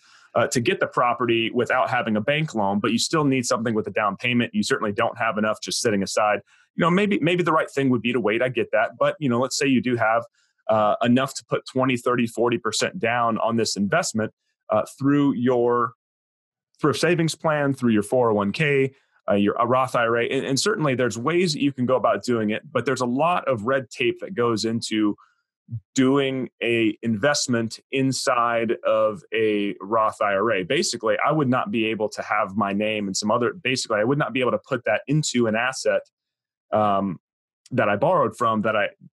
to get the property without having a bank loan, but you still need something with a down payment. You certainly don't have enough just sitting aside. Maybe the right thing would be to wait. I get that. But, let's say you do have enough to put 20, 30, 40% down on this investment through your thrift savings plan, through your 401k, your Roth IRA. And certainly there's ways that you can go about doing it, but there's a lot of red tape that goes into doing a investment inside of a Roth IRA. Basically, I would not be able to have my name and some other, basically, I would not be able to put that into an asset that I borrowed from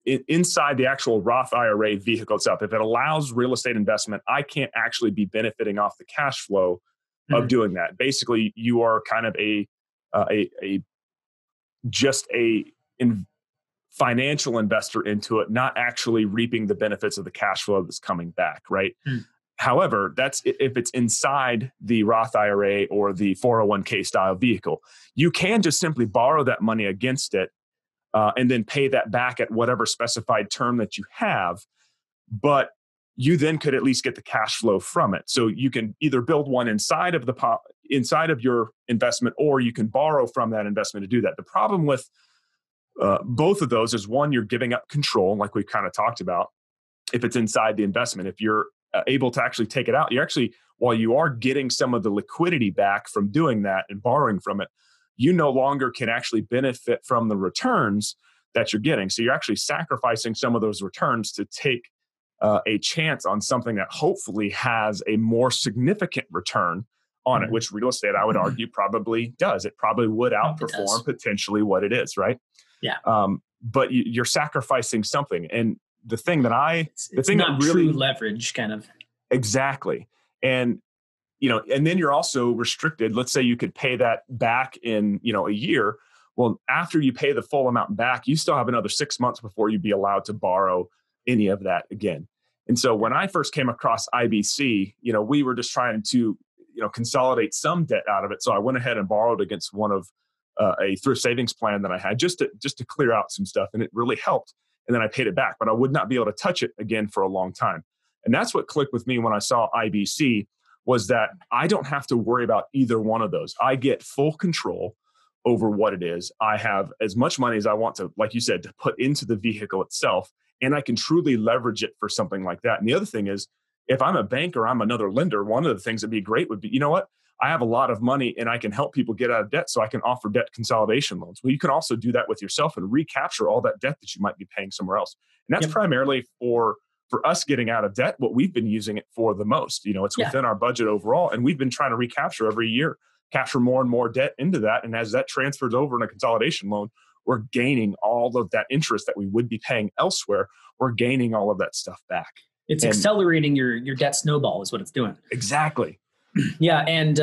inside the actual Roth IRA vehicle itself. If it allows real estate investment, I can't actually be benefiting off the cash flow of doing that. Basically, you are kind of a financial investor into it, not actually reaping the benefits of the cash flow that's coming back, right? Mm. However, that's if it's inside the Roth IRA or the 401k style vehicle. You can just simply borrow that money against it and then pay that back at whatever specified term that you have, but you then could at least get the cash flow from it. So you can either build one inside of your investment, or you can borrow from that investment to do that. The problem with both of those is, one, you're giving up control, like we kind of talked about. If it's inside the investment, if you're able to actually take it out, you're actually, while you are getting some of the liquidity back from doing that and borrowing from it, you no longer can actually benefit from the returns that you're getting. So you're actually sacrificing some of those returns to take a chance on something that hopefully has a more significant return on it, which real estate, I would argue, probably does. It probably would outperform potentially what it is, right? Yeah. But you're sacrificing something. And the thing that it's not really true leverage, kind of. Exactly. And, and then you're also restricted. Let's say you could pay that back in, a year. Well, after you pay the full amount back, you still have another 6 months before you'd be allowed to borrow any of that again. And so when I first came across IBC, we were just trying to, consolidate some debt out of it. So I went ahead and borrowed against one of a thrift savings plan that I had just to clear out some stuff. And it really helped. And then I paid it back, but I would not be able to touch it again for a long time. And that's what clicked with me when I saw IBC, was that I don't have to worry about either one of those. I get full control over what it is. I have as much money as I want to, like you said, to put into the vehicle itself. And I can truly leverage it for something like that. And the other thing is, if I'm a banker, I'm another lender. One of the things that'd be great would be, I have a lot of money and I can help people get out of debt, so I can offer debt consolidation loans. Well, you can also do that with yourself and recapture all that debt that you might be paying somewhere else. And that's primarily for us getting out of debt, what we've been using it for the most. It's within our budget overall. And we've been trying to recapture every year, capture more and more debt into that. And as that transfers over in a consolidation loan, we're gaining all of that interest that we would be paying elsewhere. We're gaining all of that stuff back. It's accelerating your debt snowball is what it's doing. Exactly. Yeah, and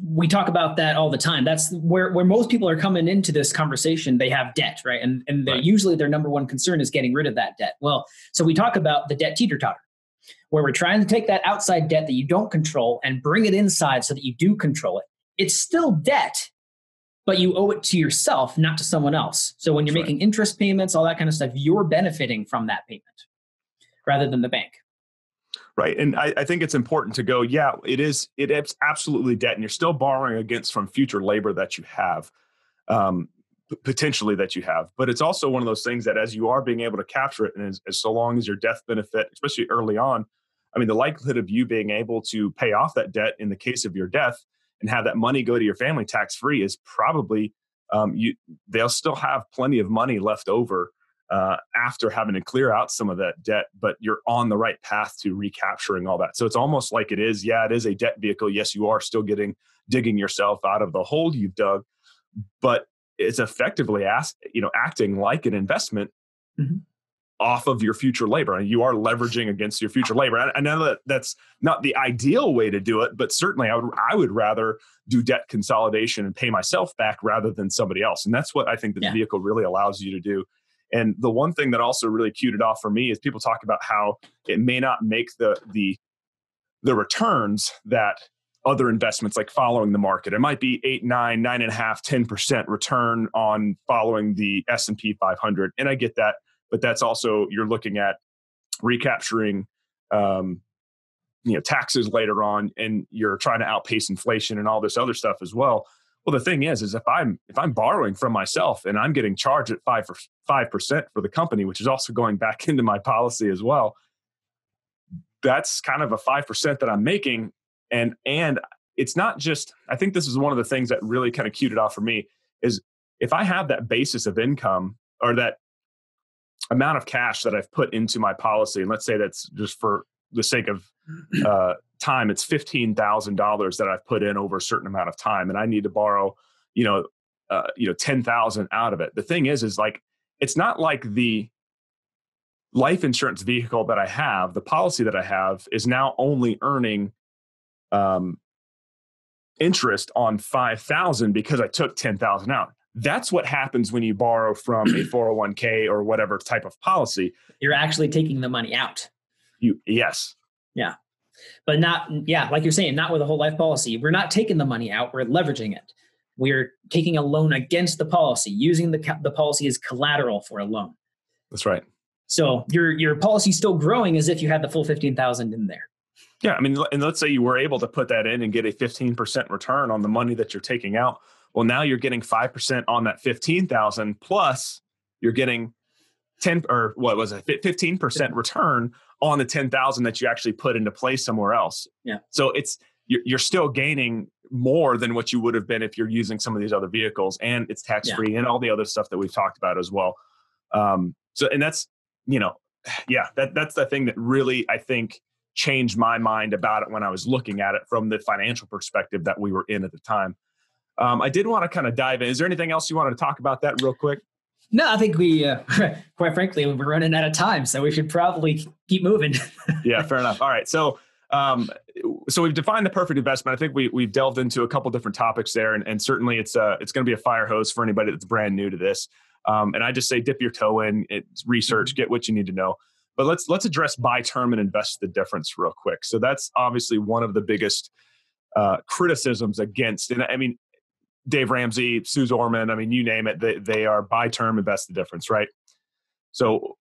we talk about that all the time. That's where most people are coming into this conversation. They have debt, right? And usually their number one concern is getting rid of that debt. Well, so we talk about the debt teeter-totter, where we're trying to take that outside debt that you don't control and bring it inside so that you do control it. It's still debt, but you owe it to yourself, not to someone else. So when you're making interest payments, all that kind of stuff, you're benefiting from that payment rather than the bank. Right. And I think it's important to go, it's absolutely debt. And you're still borrowing against from future labor that you have, potentially that you have. But it's also one of those things that as you are being able to capture it, and as so long as your death benefit, especially early on, the likelihood of you being able to pay off that debt in the case of your death and have that money go to your family tax-free is probably, they'll still have plenty of money left over after having to clear out some of that debt, but you're on the right path to recapturing all that. So it's almost like it is a debt vehicle. Yes, you are still digging yourself out of the hole you've dug, but it's effectively acting like an investment off of your future labor. And you are leveraging against your future labor. I know that that's not the ideal way to do it, but certainly I would rather do debt consolidation and pay myself back rather than somebody else. And that's what I think the vehicle really allows you to do. And the one thing that also really cued it off for me is people talk about how it may not make the returns that other investments, like following the market. It might be 8, 9, 9.5, 10% return on following the S&P 500. And I get that, but that's also, you're looking at recapturing, taxes later on, and you're trying to outpace inflation and all this other stuff as well. Well, the thing is if I'm borrowing from myself and I'm getting charged at 5% for the company, which is also going back into my policy as well, that's kind of a 5% that I'm making. And it's not just, I think this is one of the things that really kind of cued it off for me, is if I have that basis of income or that amount of cash that I've put into my policy, and let's say that's just for the sake of time, it's $15,000 that I've put in over a certain amount of time, and I need to borrow, $10,000 out of it. The thing is like, it's not like the life insurance vehicle that I have, the policy that I have is now only earning interest on 5,000 because I took 10,000 out. That's what happens when you borrow from a 401k or whatever type of policy. You're actually taking the money out. Yes. Yeah. But like you're saying, not with a whole life policy. We're not taking the money out. We're leveraging it. We're taking a loan against the policy, using the policy as collateral for a loan. That's right. So your policy's still growing as if you had the full 15,000 in there. Yeah. I mean, and let's say you were able to put that in and get a 15% return on the money that you're taking out. Well, now you're getting 5% on that 15,000 plus you're getting 15% return on the 10,000 that you actually put into place somewhere else. Yeah. So you're still gaining more than what you would have been if you're using some of these other vehicles, and it's tax-free and all the other stuff that we've talked about as well. And that's, that's the thing that really, I think, changed my mind about it when I was looking at it from the financial perspective that we were in at the time. I did want to kind of dive in. Is there anything else you wanted to talk about that real quick? No, I think we, quite frankly, we're running out of time, so we should probably keep moving. Yeah, fair enough. All right. So we've defined the perfect investment. I think we've delved into a couple different topics there, and certainly it's going to be a fire hose for anybody that's brand new to this. And I just say, dip your toe in, it's research, get what you need to know. But let's address buy term and invest the difference real quick. So that's obviously one of the biggest criticisms against, and I mean, Dave Ramsey, Suze Orman, I mean, you name it, they are buy term, invest the difference, right? So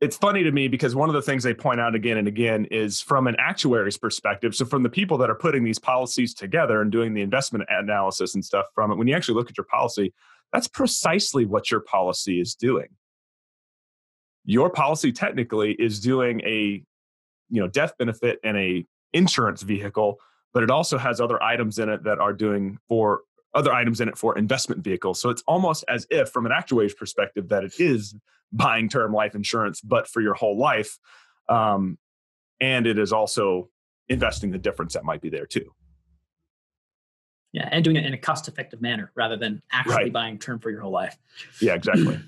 it's funny to me because one of the things they point out again and again is from an actuary's perspective. So from the people that are putting these policies together and doing the investment analysis and stuff from it, when you actually look at your policy, that's precisely what your policy is doing. Your policy technically is doing a death benefit and a insurance vehicle, but it also has other items in it that are doing for other items in it for investment vehicles. So it's almost as if from an actuary's perspective that it is buying term life insurance, but for your whole life. And it is also investing the difference that might be there too. Yeah. And doing it in a cost-effective manner rather than actually buying term for your whole life. Yeah, exactly.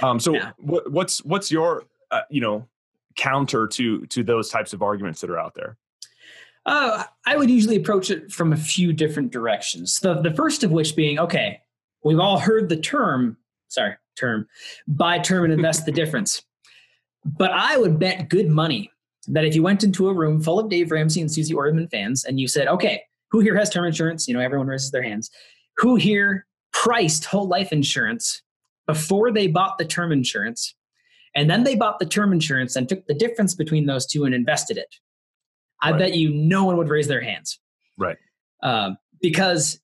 What's your, counter to those types of arguments that are out there? I would usually approach it from a few different directions. The first of which being, okay, we've all heard the term, buy term and invest the difference. But I would bet good money that if you went into a room full of Dave Ramsey and Suze Orman fans and you said, okay, who here has term insurance? Everyone raises their hands. Who here priced whole life insurance before they bought the term insurance? And then they bought the term insurance and took the difference between those two and invested it. I bet you no one would raise their hands. Right. Because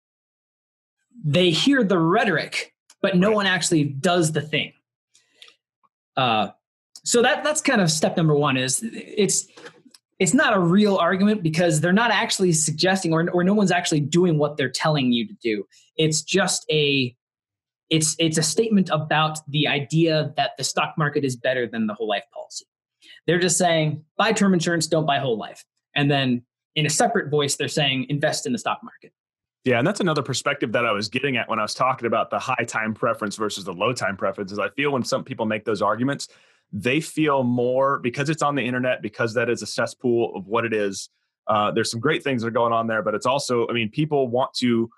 they hear the rhetoric, but no one actually does the thing. So that's kind of step number one, is it's not a real argument because they're not actually suggesting or no one's actually doing what they're telling you to do. It's just a statement about the idea that the stock market is better than the whole life policy. They're just saying, buy term insurance, don't buy whole life. And then in a separate voice, they're saying, invest in the stock market. Yeah. And that's another perspective that I was getting at when I was talking about the high time preference versus the low time preference. Is I feel when some people make those arguments, they feel more because it's on the internet, because that is a cesspool of what it is. There's some great things that are going on there, but it's also, I mean, people want to,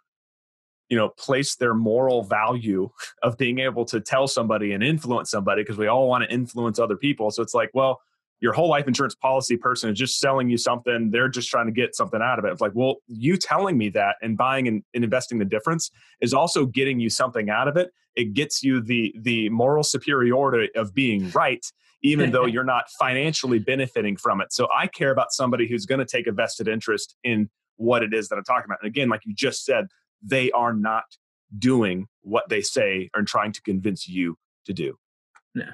you know, place their moral value of being able to tell somebody and influence somebody, because we all want to influence other people. So it's like, well, your whole life insurance policy person is just selling you something. They're just trying to get something out of it. It's like, well, you telling me that and buying and investing the difference is also getting you something out of it. It gets you the moral superiority of being right, even though you're not financially benefiting from it. So I care about somebody who's going to take a vested interest in what it is that I'm talking about. And again, like you just said, they are not doing what they say and trying to convince you to do. Yeah.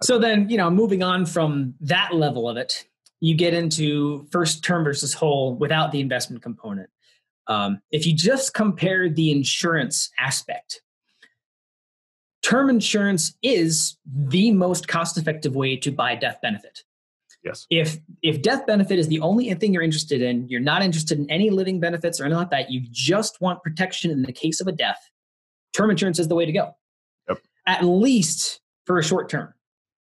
So then, you know, moving on from that level of it, you get into first term versus whole without the investment component. If you just compare the insurance aspect, term insurance is the most cost-effective way to buy death benefit. Yes. If death benefit is the only thing you're interested in, you're not interested in any living benefits or anything like that, you just want protection in the case of a death, term insurance is the way to go. Yep. At least for a short term.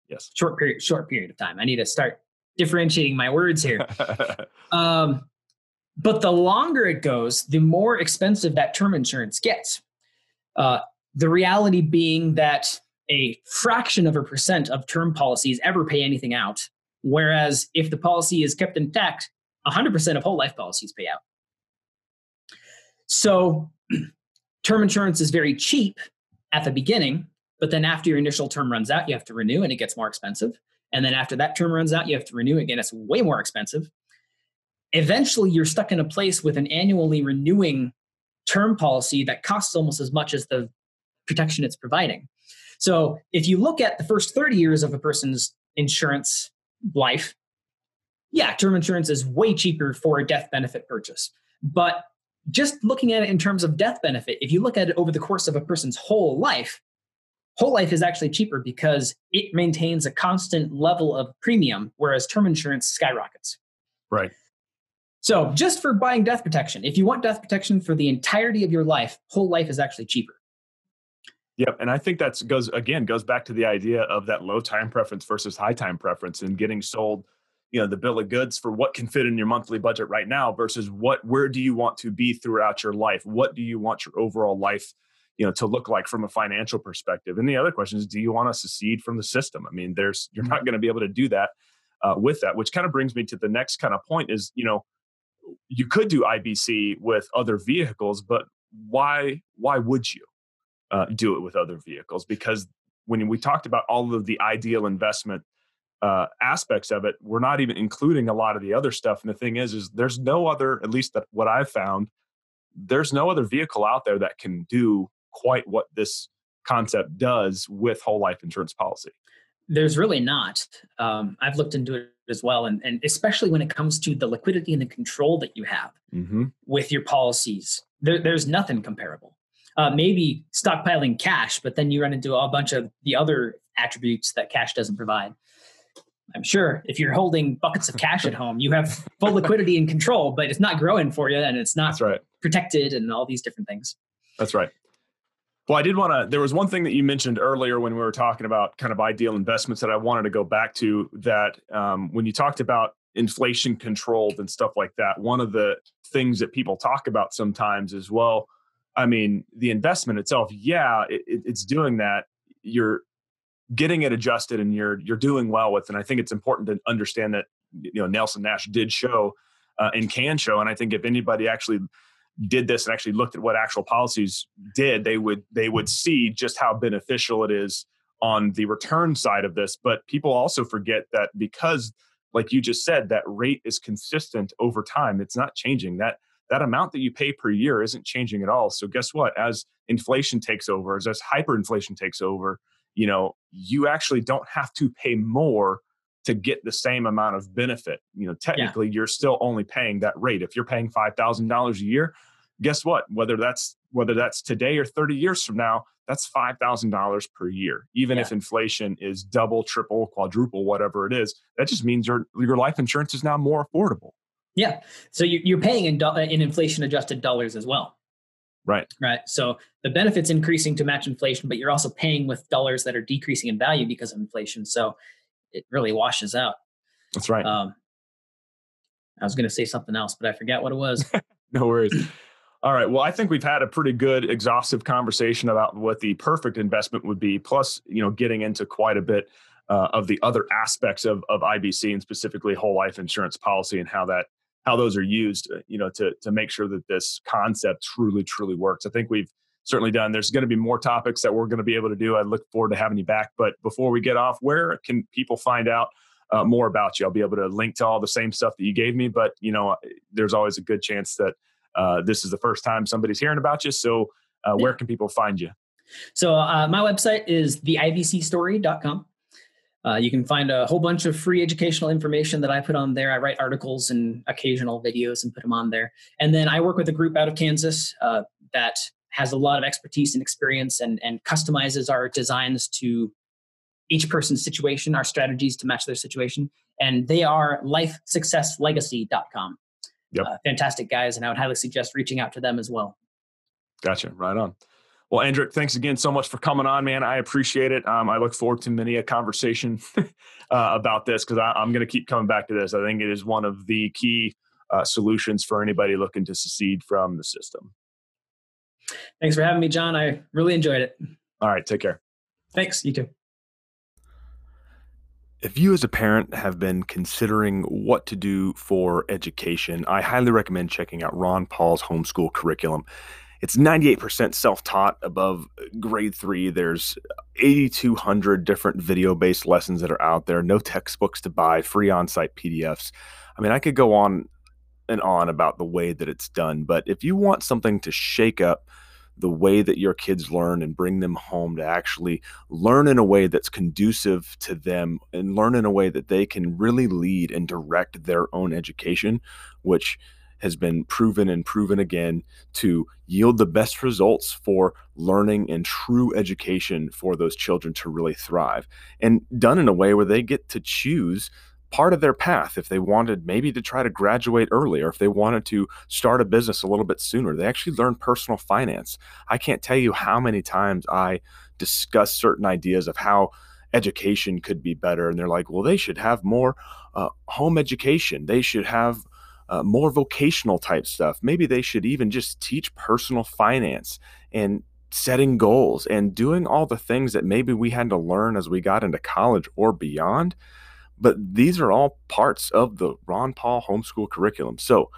Yes. Short period of time. I need to start differentiating my words here. But the longer it goes, the more expensive that term insurance gets. The reality being that a fraction of a percent of term policies ever pay anything out. Whereas if the policy is kept intact, 100% of whole life policies pay out. So term insurance is very cheap at the beginning. But then after your initial term runs out, you have to renew and it gets more expensive. And then after that term runs out, you have to renew again. It's way more expensive. Eventually, you're stuck in a place with an annually renewing term policy that costs almost as much as the protection it's providing. So if you look at the first 30 years of a person's insurance life, yeah, term insurance is way cheaper for a death benefit purchase. But just looking at it in terms of death benefit, if you look at it over the course of a person's whole life is actually cheaper because it maintains a constant level of premium, whereas term insurance skyrockets. Right. So just for buying death protection, if you want death protection for the entirety of your life, whole life is actually cheaper. Yep. And I think that goes back to the idea of that low time preference versus high time preference and getting sold, you know, the bill of goods for what can fit in your monthly budget right now versus where do you want to be throughout your life? What do you want your overall life, you know, to look like from a financial perspective? And the other question is, do you want to secede from the system? I mean, you're not going to be able to do that with that, which kind of brings me to the next kind of point is, you know, you could do IBC with other vehicles, but why would you do it with other vehicles? Because when we talked about all of the ideal investment aspects of it, we're not even including a lot of the other stuff. And the thing is there's no other, at least that what I've found, there's no other vehicle out there that can do quite what this concept does with whole life insurance policy. There's really not. I've looked into it as well. And especially when it comes to the liquidity and the control that you have with your policies, there's nothing comparable. Maybe stockpiling cash, but then you run into a bunch of the other attributes that cash doesn't provide. I'm sure if you're holding buckets of cash at home, you have full liquidity and control, but it's not growing for you and it's not protected and all these different things. That's right. Well, there was one thing that you mentioned earlier when we were talking about kind of ideal investments that I wanted to go back to that when you talked about inflation controlled and stuff like that, one of the things that people talk about sometimes is, well, I mean, the investment itself, yeah, it's doing that. You're getting it adjusted and you're doing well with. And I think it's important to understand that, you know, Nelson Nash did show and can show. And I think if anybody actually did this and actually looked at what actual policies did, they would see just how beneficial it is on the return side of this. But people also forget that because, like you just said, that rate is consistent over time. It's not changing. That amount that you pay per year isn't changing at all. So guess what? As inflation takes over, as hyperinflation takes over, you know, you actually don't have to pay more to get the same amount of benefit. You know, technically, you're still only paying that rate. If you're paying $5,000 a year, guess what? Whether that's today or 30 years from now, that's $5,000 per year. Even if inflation is double, triple, quadruple, whatever it is, that just means your life insurance is now more affordable. Yeah. So you're paying in inflation adjusted dollars as well. Right. Right. So the benefit's increasing to match inflation, but you're also paying with dollars that are decreasing in value because of inflation. So it really washes out. That's right. I was going to say something else, but I forgot what it was. No worries. All right. Well, I think we've had a pretty good exhaustive conversation about what the perfect investment would be. Plus, getting into quite a bit of the other aspects of IBC and specifically whole life insurance policy and how those are used, to make sure that this concept truly works. I think we've certainly done. There's going to be more topics that we're going to be able to do. I look forward to having you back. But before we get off, where can people find out more about you? I'll be able to link to all the same stuff that you gave me, but there's always a good chance that this is the first time somebody's hearing about you. So where can people find you? So my website is theibcstory.com. You can find a whole bunch of free educational information that I put on there. I write articles and occasional videos and put them on there. And then I work with a group out of Kansas that has a lot of expertise and experience and customizes our designs to each person's situation, our strategies to match their situation. And they are lifesuccesslegacy.com. Yep. Fantastic guys. And I would highly suggest reaching out to them as well. Gotcha. Right on. Well, Andrik, thanks again so much for coming on, man. I appreciate it. I look forward to many a conversation about this because I'm going to keep coming back to this. I think it is one of the key solutions for anybody looking to secede from the system. Thanks for having me, John. I really enjoyed it. All right. Take care. Thanks. You too. If you as a parent have been considering what to do for education, I highly recommend checking out Ron Paul's homeschool curriculum. It's 98% self-taught above grade 3. There's 8,200 different video-based lessons that are out there. No textbooks to buy, free on-site PDFs. I mean, I could go on and on about the way that it's done, but if you want something to shake up the way that your kids learn and bring them home to actually learn in a way that's conducive to them and learn in a way that they can really lead and direct their own education, which has been proven and proven again to yield the best results for learning and true education for those children to really thrive, and done in a way where they get to choose part of their path. If they wanted maybe to try to graduate early, or if they wanted to start a business a little bit sooner, they actually learn personal finance. I can't tell you how many times I discuss certain ideas of how education could be better. And they're like, well, they should have more home education. They should have more vocational type stuff. Maybe they should even just teach personal finance and setting goals and doing all the things that maybe we had to learn as we got into college or beyond. But these are all parts of the Ron Paul homeschool curriculum. So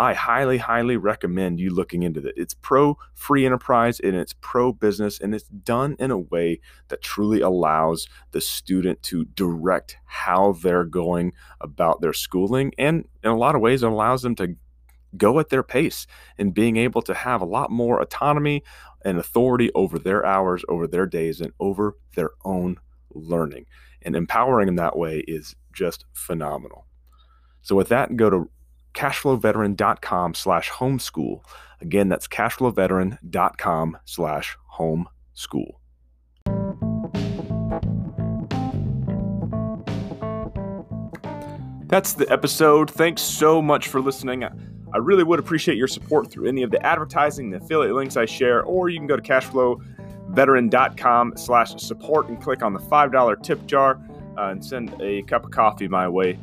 I highly recommend you looking into it. It's pro-free enterprise and it's pro-business, and it's done in a way that truly allows the student to direct how they're going about their schooling. And in a lot of ways, it allows them to go at their pace and being able to have a lot more autonomy and authority over their hours, over their days, and over their own learning. And empowering in that way is just phenomenal. So with that, go to cashflowveteran.com/homeschool. Again, that's cashflowveteran.com/homeschool. That's the episode. Thanks so much for listening. I really would appreciate your support through any of the advertising, the affiliate links I share, or you can go to cashflowveteran.com/support and click on the $5 tip jar and send a cup of coffee my way.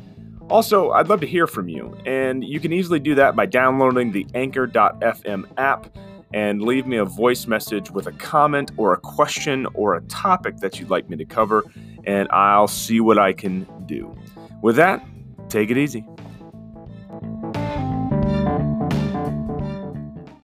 Also, I'd love to hear from you, and you can easily do that by downloading the Anchor.fm app and leave me a voice message with a comment or a question or a topic that you'd like me to cover, and I'll see what I can do. With that, take it easy.